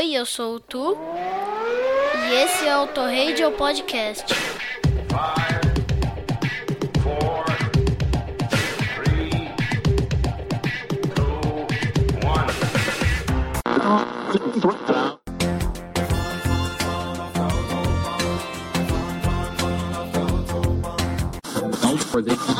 Oi, eu sou o Tu e esse é o Auto Radio Podcast. 5, 4, 3, 2, 1.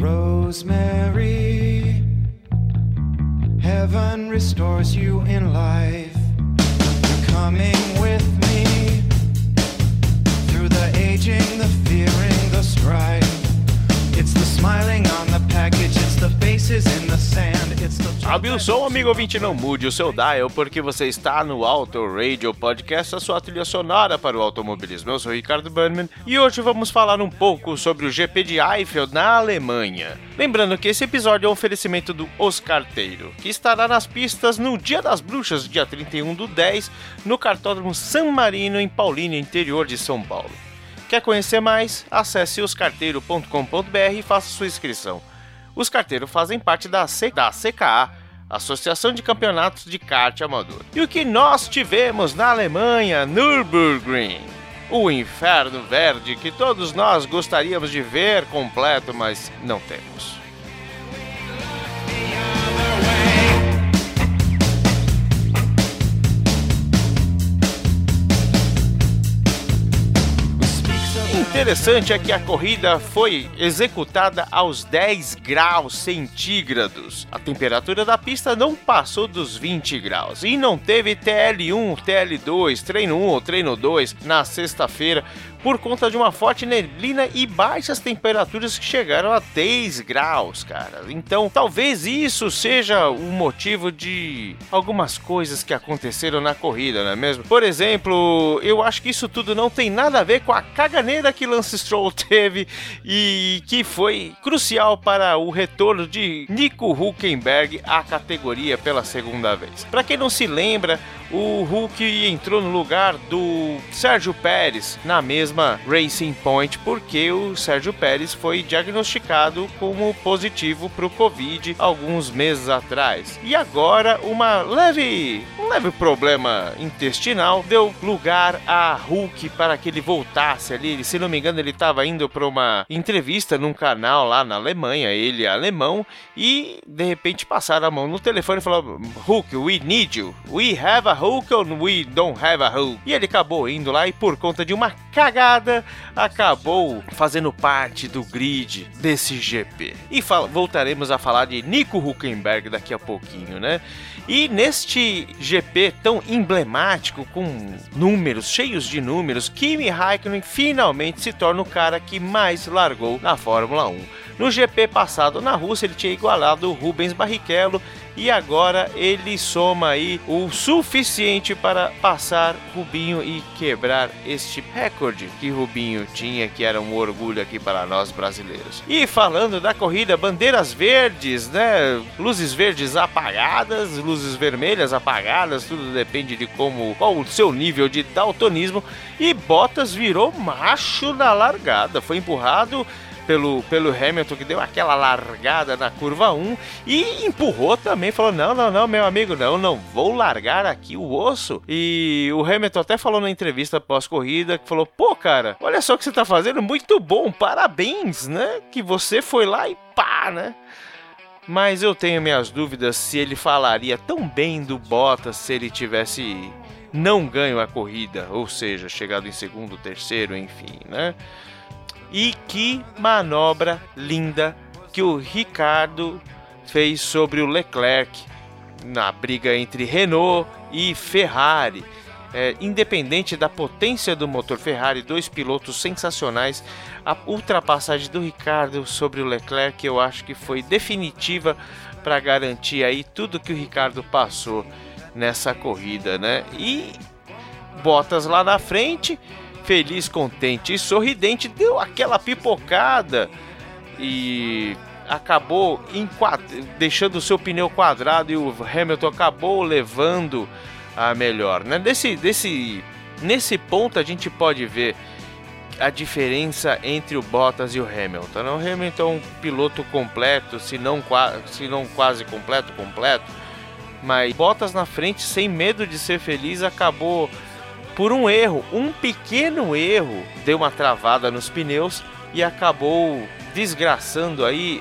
Rosemary, heaven restores you in life. You're coming with me through the aging, the fearing, the strife. It's the smiling on the package, it's the faces in the sand, it's the... Abre o som, amigo ouvinte, não mude o seu dial, porque você está no Auto Radio Podcast, a sua trilha sonora para o automobilismo. Eu sou Ricardo Burnman e hoje vamos falar um pouco sobre o GP de Eiffel na Alemanha. Lembrando que esse episódio é um oferecimento do Os Carteiro, que estará nas pistas no Dia das Bruxas, dia 31/10, no Cartódromo San Marino, em Paulínia, interior de São Paulo. Quer conhecer mais? Acesse oscarteiro.com.br e faça sua inscrição. Os carteiros fazem parte da CKA, Associação de Campeonatos de Kart Amador. E o que nós tivemos na Alemanha, Nürburgring? O inferno verde que todos nós gostaríamos de ver completo, mas não temos. Interessante é que a corrida foi executada aos 10 graus centígrados. A temperatura da pista não passou dos 20 graus e não teve TL1, TL2, treino 1 ou treino 2 na sexta-feira por conta de uma forte neblina e baixas temperaturas que chegaram a 10 graus, cara. Então, talvez isso seja o motivo de algumas coisas que aconteceram na corrida, não é mesmo? Por exemplo, eu acho que isso tudo não tem nada a ver com a caganeira que Lance Stroll teve e que foi crucial para o retorno de Nico Hülkenberg à categoria pela segunda vez. Para quem não se lembra, o Hulk entrou no lugar do Sérgio Pérez na mesma Racing Point, porque o Sérgio Pérez foi diagnosticado como positivo para o Covid alguns meses atrás. E agora um leve problema intestinal deu lugar a Hulk para que ele voltasse ali. Se não me engano, ele estava indo para uma entrevista num canal lá na Alemanha, ele é alemão, e de repente passaram a mão no telefone e falaram: Hulk, we need you, we have a Hulk or we don't have a Hulk. E ele acabou indo lá e, por conta de uma cagada, acabou fazendo parte do grid desse GP. E voltaremos a falar de Nico Hülkenberg daqui a pouquinho, né? E neste GP tão emblemático, com números, cheios de números, Kimi Raikkonen finalmente se torna o cara que mais largou na Fórmula 1. No GP passado na Rússia, ele tinha igualado o Rubens Barrichello e agora ele soma aí o suficiente para passar Rubinho e quebrar este recorde que Rubinho tinha, que era um orgulho aqui para nós brasileiros. E falando da corrida, bandeiras verdes, né? Luzes verdes apagadas, luzes vermelhas apagadas, tudo depende de qual o seu nível de daltonismo. E Bottas virou macho na largada, foi empurrado pelo Hamilton, que deu aquela largada na curva 1 e empurrou também, falou: não, meu amigo, não vou largar aqui o osso. E o Hamilton até falou na entrevista pós-corrida, que falou: pô, cara, olha só o que você tá fazendo, muito bom, parabéns, né, que você foi lá e pá, né. Mas eu tenho minhas dúvidas se ele falaria tão bem do Bottas se ele tivesse não ganho a corrida, ou seja, chegado em segundo, terceiro, enfim, né. E que manobra linda que o Ricardo fez sobre o Leclerc na briga entre Renault e Ferrari. independente da potência do motor Ferrari, dois pilotos sensacionais. A ultrapassagem do Ricciardo sobre o Leclerc, eu acho que foi definitiva para garantir aí tudo que o Ricciardo passou nessa corrida, né? E Bottas lá na frente, feliz, contente e sorridente, deu aquela pipocada e acabou deixando o seu pneu quadrado, e o Hamilton acabou levando a melhor, né? Nesse ponto a gente pode ver a diferença entre o Bottas e o Hamilton. O Hamilton é um piloto completo, se não quase completo, mas Bottas na frente, sem medo de ser feliz, acabou por um erro, um pequeno erro, deu uma travada nos pneus e acabou desgraçando aí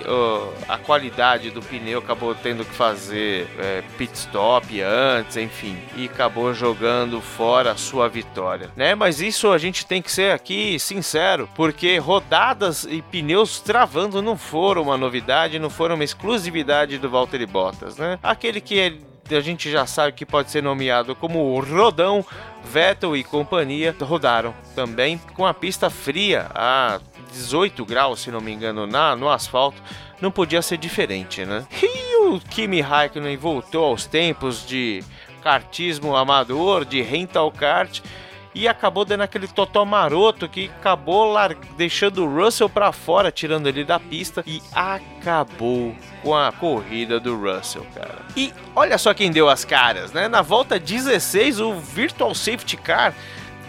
a qualidade do pneu, acabou tendo que fazer pit stop antes, enfim, e acabou jogando fora a sua vitória, né? Mas isso a gente tem que ser aqui sincero, porque rodadas e pneus travando não foram uma novidade, não foram uma exclusividade do Valtteri Bottas, né? Aquele que a gente já sabe que pode ser nomeado como o Rodão, Vettel e companhia rodaram também com a pista fria a 18 graus, se não me engano, no asfalto. Não podia ser diferente, né? E o Kimi Raikkonen voltou aos tempos de kartismo amador, de rental kart, e acabou dando aquele totó maroto que acabou deixando o Russell para fora, tirando ele da pista, e acabou com a corrida do Russell, cara. E olha só quem deu as caras, né? Na volta 16, o Virtual Safety Car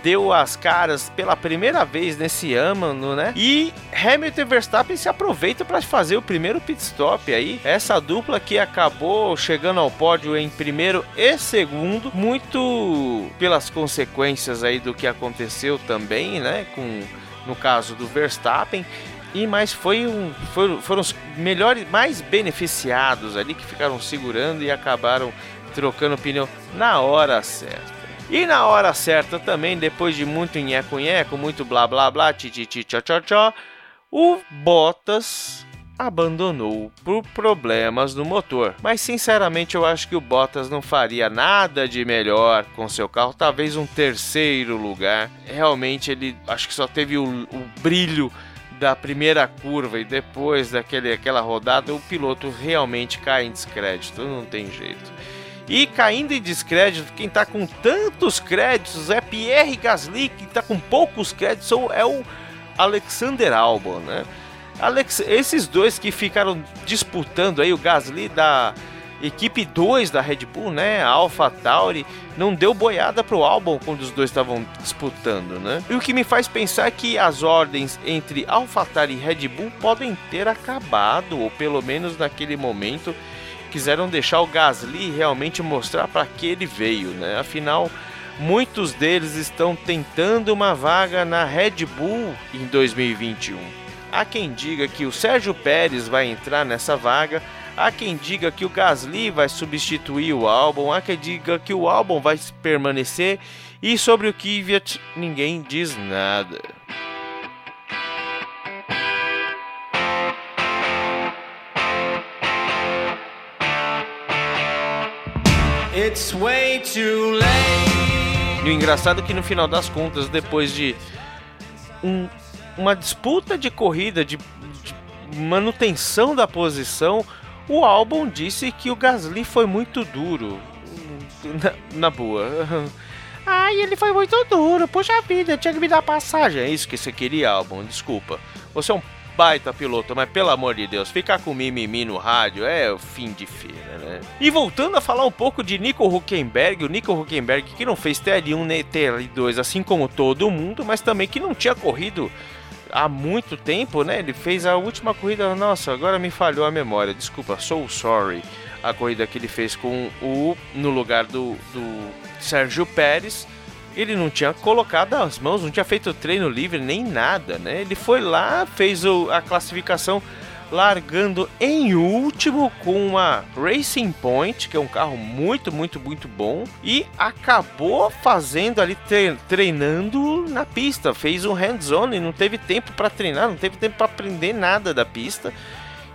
deu as caras pela primeira vez nesse ano, né? E Hamilton e Verstappen se aproveitam para fazer o primeiro pit stop aí. Essa dupla que acabou chegando ao pódio em primeiro e segundo, muito pelas consequências aí do que aconteceu também, né? No caso do Verstappen. E mas foram os melhores, mais beneficiados ali, que ficaram segurando e acabaram trocando pneu na hora certa. E na hora certa também, depois de muito nheco-nheco, muito blá blá blá, tchó, o Bottas abandonou por problemas no motor. Mas sinceramente eu acho que o Bottas não faria nada de melhor com seu carro, talvez um terceiro lugar. Realmente ele acho que só teve o brilho da primeira curva, e depois daquela rodada o piloto realmente cai em descrédito, não tem jeito. E caindo em descrédito, quem está com tantos créditos é Pierre Gasly, que está com poucos créditos é o Alexander Albon, né? Esses dois que ficaram disputando aí, o Gasly da equipe 2 da Red Bull, né? A AlphaTauri, não deu boiada para o Albon quando os dois estavam disputando, né? E o que me faz pensar é que as ordens entre AlphaTauri e Red Bull podem ter acabado, ou pelo menos naquele momento quiseram deixar o Gasly realmente mostrar para que ele veio, né? Afinal, muitos deles estão tentando uma vaga na Red Bull em 2021. Há quem diga que o Sérgio Pérez vai entrar nessa vaga, há quem diga que o Gasly vai substituir o Albon, há quem diga que o Albon vai permanecer, e sobre o Kvyat ninguém diz nada. It's way too late. E o engraçado é que no final das contas, depois de uma disputa de corrida, de manutenção da posição, o Albon disse que o Gasly foi muito duro. Na boa. Ai, ele foi muito duro, puxa vida, tinha que me dar passagem. É isso que você queria, Albon? Desculpa. Você é um baita piloto, mas pelo amor de Deus, ficar com mimimi no rádio é o fim de feira, né? E voltando a falar um pouco de Nico Hülkenberg, o Nico Hülkenberg que não fez TL1 nem TL2, assim como todo mundo, mas também que não tinha corrido há muito tempo, né? Ele fez a última corrida, nossa, agora me falhou a memória, desculpa, so sorry, a corrida que ele fez com no lugar do Sérgio Pérez. Ele não tinha colocado as mãos, não tinha feito treino livre nem nada, né? Ele foi lá, fez a classificação largando em último com uma Racing Point, que é um carro muito, muito, muito bom, e acabou fazendo ali, treinando na pista, fez um hands-on e não teve tempo para treinar, não teve tempo para aprender nada da pista,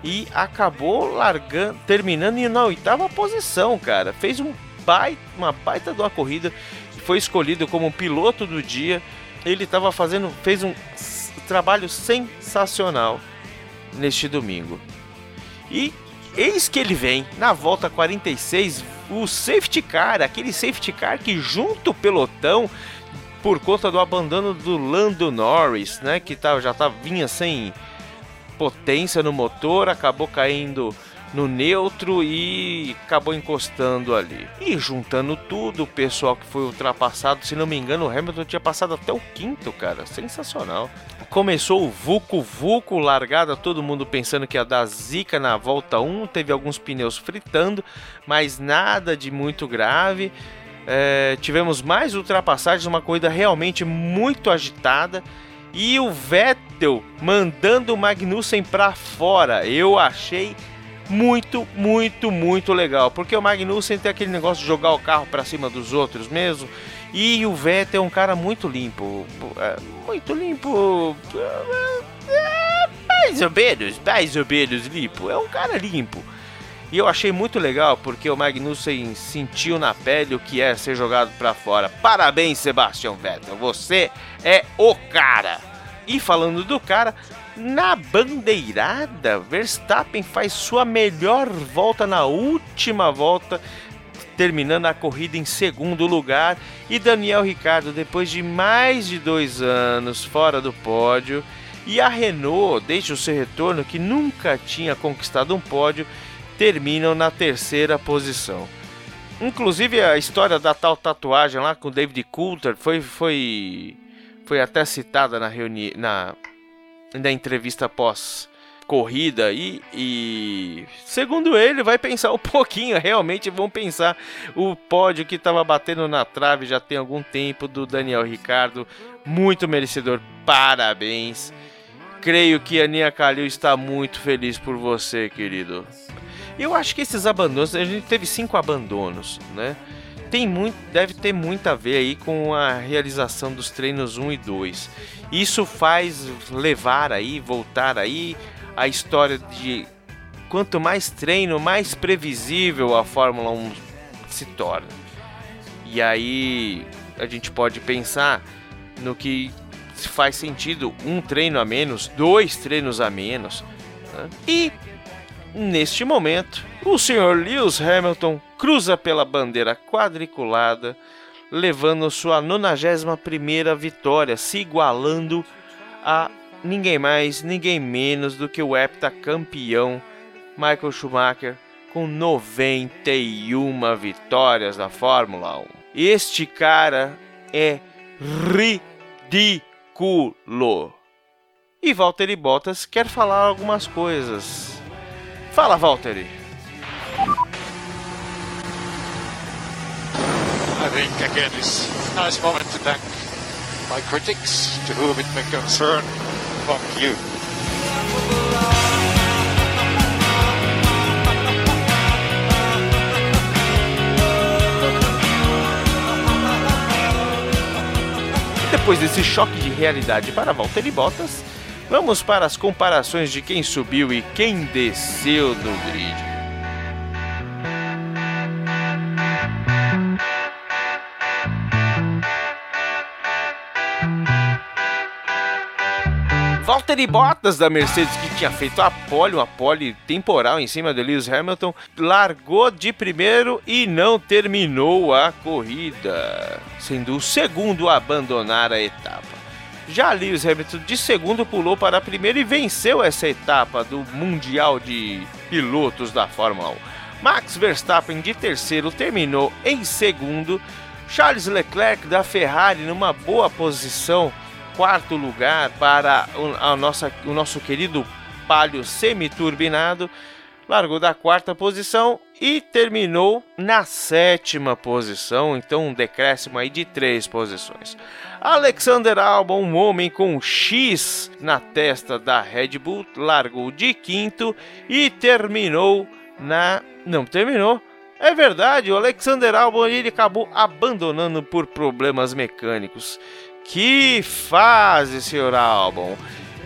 e acabou largando, terminando na oitava posição, cara. Fez uma baita de uma corrida. foi escolhido como piloto do dia. Ele estava fez um trabalho sensacional neste domingo. E eis que ele vem, na volta 46, o safety car, aquele safety car que junta o pelotão por conta do abandono do Lando Norris, né, que vinha sem potência no motor, acabou caindo no neutro e acabou encostando ali. E juntando tudo, o pessoal que foi ultrapassado, se não me engano, o Hamilton tinha passado até o quinto, cara. Sensacional. Começou o vucu-vucu, largada, todo mundo pensando que ia dar zica na volta 1. Teve alguns pneus fritando, mas nada de muito grave. Tivemos mais ultrapassagens, uma corrida realmente muito agitada. E o Vettel mandando o Magnussen para fora. Eu achei muito legal, porque o Magnussen tem aquele negócio de jogar o carro para cima dos outros mesmo, e o Vettel é um cara muito limpo, mais ou menos limpo, é um cara limpo, e eu achei muito legal, porque o Magnussen sentiu na pele o que é ser jogado para fora. Parabéns, Sebastian Vettel, você é o cara. E falando do cara, na bandeirada, Verstappen faz sua melhor volta na última volta, terminando a corrida em segundo lugar. E Daniel Ricciardo, depois de mais de 2 anos fora do pódio, e a Renault, desde o seu retorno, que nunca tinha conquistado um pódio, terminam na 3ª posição. Inclusive, a história da tal tatuagem lá com o David Coulthard foi até citada na reunião, da entrevista pós-corrida, e segundo ele, vai pensar um pouquinho, realmente vão pensar o pódio que estava batendo na trave já tem algum tempo do Daniel Ricciardo, muito merecedor, parabéns. Creio que a Nia Khalil está muito feliz por você, querido. Eu acho que esses abandonos, a gente teve 5 abandonos, né? Deve ter muito a ver aí com a realização dos treinos 1 e 2. Isso faz voltar aí a história de quanto mais treino, mais previsível a Fórmula 1 se torna. E aí a gente pode pensar no que faz sentido, 1 treino a menos, 2 treinos a menos, né? E neste momento, o senhor Lewis Hamilton cruza pela bandeira quadriculada, levando sua 91ª vitória, se igualando a ninguém mais, ninguém menos do que o heptacampeão Michael Schumacher, com 91 vitórias na Fórmula 1. Este cara é ridículo. E Valtteri Bottas quer falar algumas coisas. Fala, Valtteri. I think again it's a nice moment to thank my critics, to whom it may concern. Fuck you. Depois desse choque de realidade para Valtteri Bottas, vamos para as comparações de quem subiu e quem desceu no grid. Valtteri Bottas da Mercedes, que tinha feito a pole temporal em cima do Lewis Hamilton, largou de primeiro e não terminou a corrida, sendo o segundo a abandonar a etapa. Já Lewis Hamilton de segundo pulou para primeiro e venceu essa etapa do Mundial de Pilotos da Fórmula 1. Max Verstappen de terceiro terminou em segundo. Charles Leclerc da Ferrari numa boa posição, quarto lugar para o nosso querido Palio semiturbinado. Largou da 4ª posição e terminou na 7ª posição, então um decréscimo aí de 3 posições. Alexander Albon, um homem com um X na testa da Red Bull, largou de 5º e terminou na... Não terminou, é verdade, o Alexander Albon ele acabou abandonando por problemas mecânicos. Que fase, senhor Albon!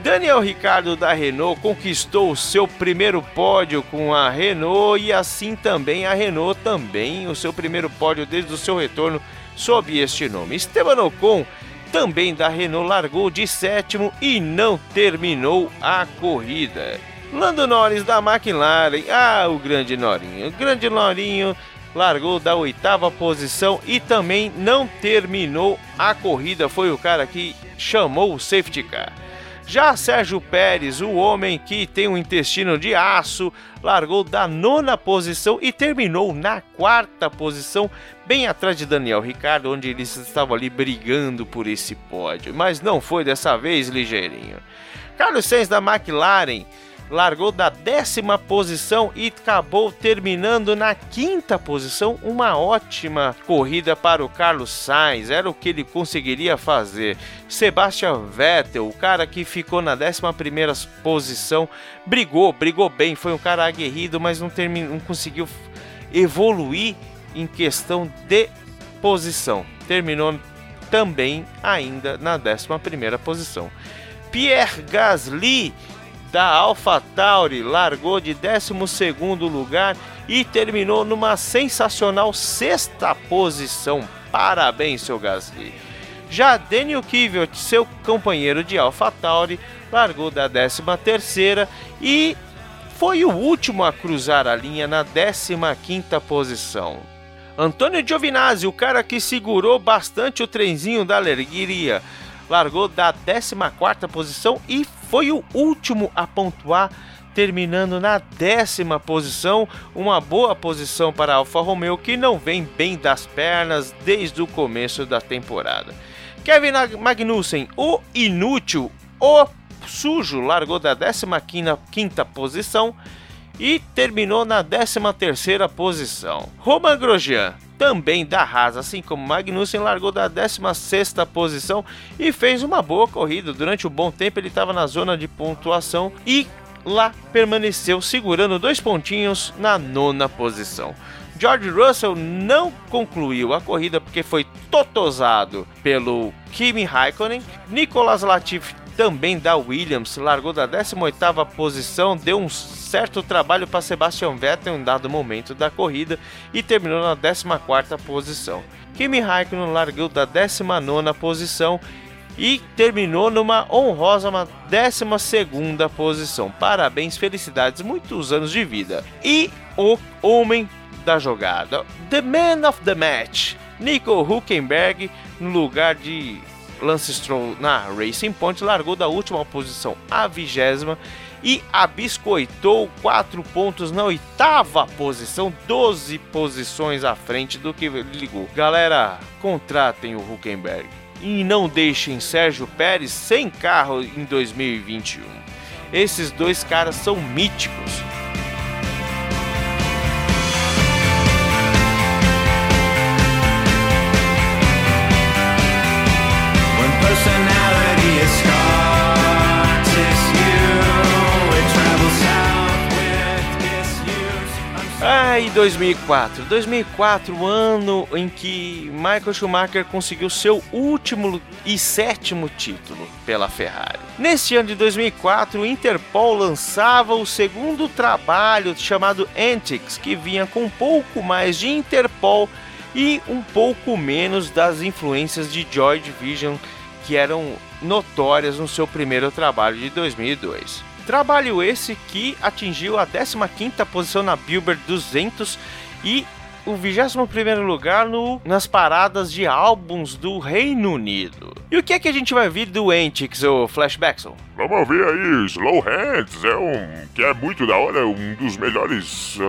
Daniel Ricciardo da Renault conquistou o seu primeiro pódio com a Renault, e assim também a Renault o seu primeiro pódio desde o seu retorno sob este nome. Esteban Ocon, também da Renault, largou de sétimo e não terminou a corrida. Lando Norris, da McLaren, o grande Norinho. O grande Norinho largou da oitava posição e também não terminou a corrida. Foi o cara que chamou o safety car. Já Sérgio Pérez, o homem que tem um intestino de aço, largou da nona posição e terminou na quarta posição, bem atrás de Daniel Ricciardo, onde eles estavam ali brigando por esse pódio. Mas não foi dessa vez, ligeirinho. Carlos Sainz, da McLaren, largou da décima posição e acabou terminando na quinta posição. Uma ótima corrida para o Carlos Sainz, era o que ele conseguiria fazer. Sebastian Vettel, o cara que ficou na 11ª posição, brigou bem, foi um cara aguerrido, mas não conseguiu evoluir em questão de posição. Terminou também ainda na 11ª posição. Pierre Gasly, da AlphaTauri, largou de 12º lugar e terminou numa sensacional 6ª posição. Parabéns, seu Gasly. Já Daniel Kvyat, seu companheiro de AlphaTauri, largou da 13ª e foi o último a cruzar a linha na 15ª posição. Antonio Giovinazzi, o cara que segurou bastante o trenzinho da alegria, largou da 14ª posição e foi o último a pontuar, terminando na 10ª posição. Uma boa posição para a Alfa Romeo, que não vem bem das pernas desde o começo da temporada. Kevin Magnussen, o inútil, o sujo, largou da 15ª posição e terminou na 13ª posição. Romain Grosjean, também da Haas, assim como Magnussen, largou da 16ª posição e fez uma boa corrida. Durante um bom tempo ele estava na zona de pontuação e lá permaneceu segurando 2 pontinhos na 9ª posição. George Russell não concluiu a corrida porque foi totosado pelo Kimi Raikkonen. Nicolas Latifi, também da Williams, largou da 18ª posição, deu um certo trabalho para Sebastian Vettel em um dado momento da corrida e terminou na 14ª posição. Kimi Raikkonen largou da 19ª posição e terminou numa honrosa 12ª posição. Parabéns, felicidades, muitos anos de vida. E o homem da jogada, the man of the match, Nico Hülkenberg, no lugar de Lance Stroll na Racing Point, largou da última posição à 20ª e abiscoitou 4 pontos na 8ª posição, 12 posições à frente do que ligou. Galera, contratem o Hülkenberg e não deixem Sérgio Pérez sem carro em 2021. Esses 2 caras são míticos. E 2004, ano em que Michael Schumacher conseguiu seu último e 7º título pela Ferrari. Neste ano de 2004, o Interpol lançava o segundo trabalho chamado Antics, que vinha com um pouco mais de Interpol e um pouco menos das influências de Joy Division, que eram notórias no seu primeiro trabalho de 2002. Trabalho esse que atingiu a 15ª posição na Billboard 200 e o 21º lugar nas paradas de álbuns do Reino Unido. E o que é que a gente vai ver do Antics, ou Flashbackson? Vamos ver aí, Slow Hands, que é muito da hora,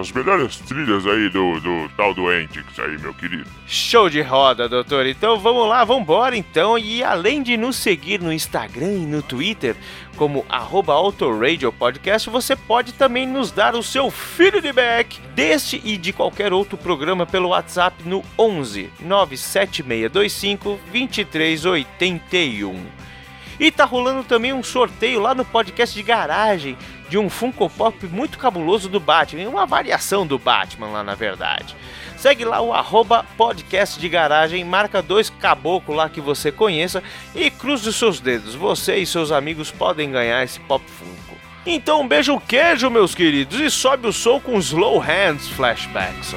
as melhores trilhas aí do tal do Antics aí, meu querido. Show de roda, doutor. Então vamos lá, vambora então. E além de nos seguir no Instagram e no Twitter, como @AutoRadioPodcast, você pode também nos dar o seu feedback deste e de qualquer outro programa pelo WhatsApp no 11 97625 2381. E tá rolando também um sorteio lá no podcast de garagem de um Funko Pop muito cabuloso do Batman, uma variação do Batman lá na verdade. Segue lá o @podcastdegaragem, marca 2 caboclo lá que você conheça e cruza os seus dedos. Você e seus amigos podem ganhar esse Pop Funko. Então um beijo queijo, meus queridos, e sobe o som com Slow Hands Flashbacks.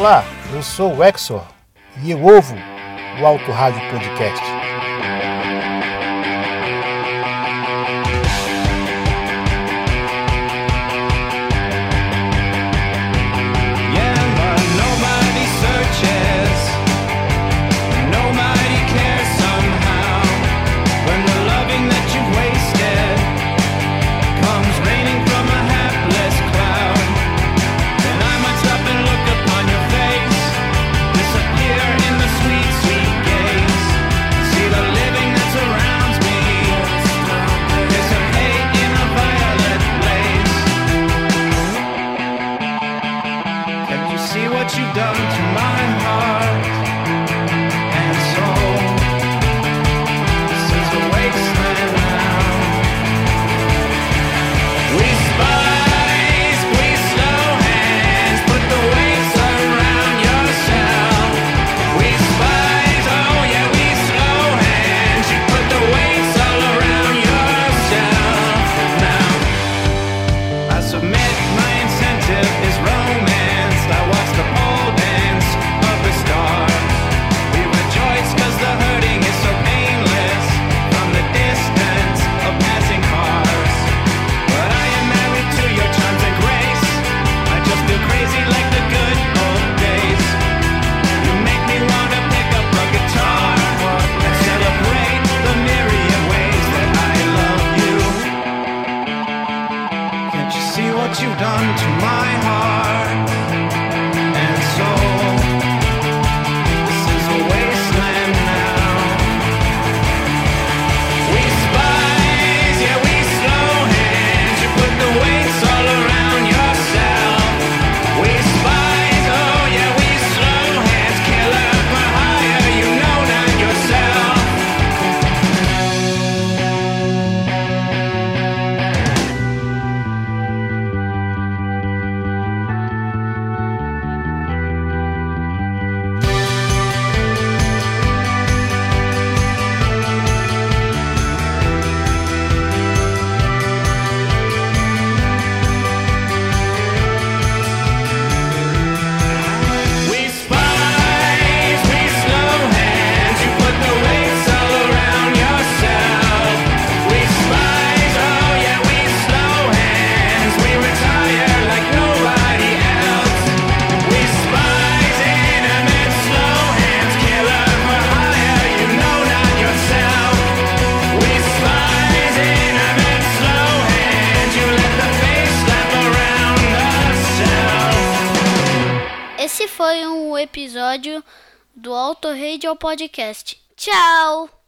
Olá, eu sou o Exor e eu ouvo o Auto Radio Podcast. Esse foi um episódio do Auto Radio Podcast. Tchau!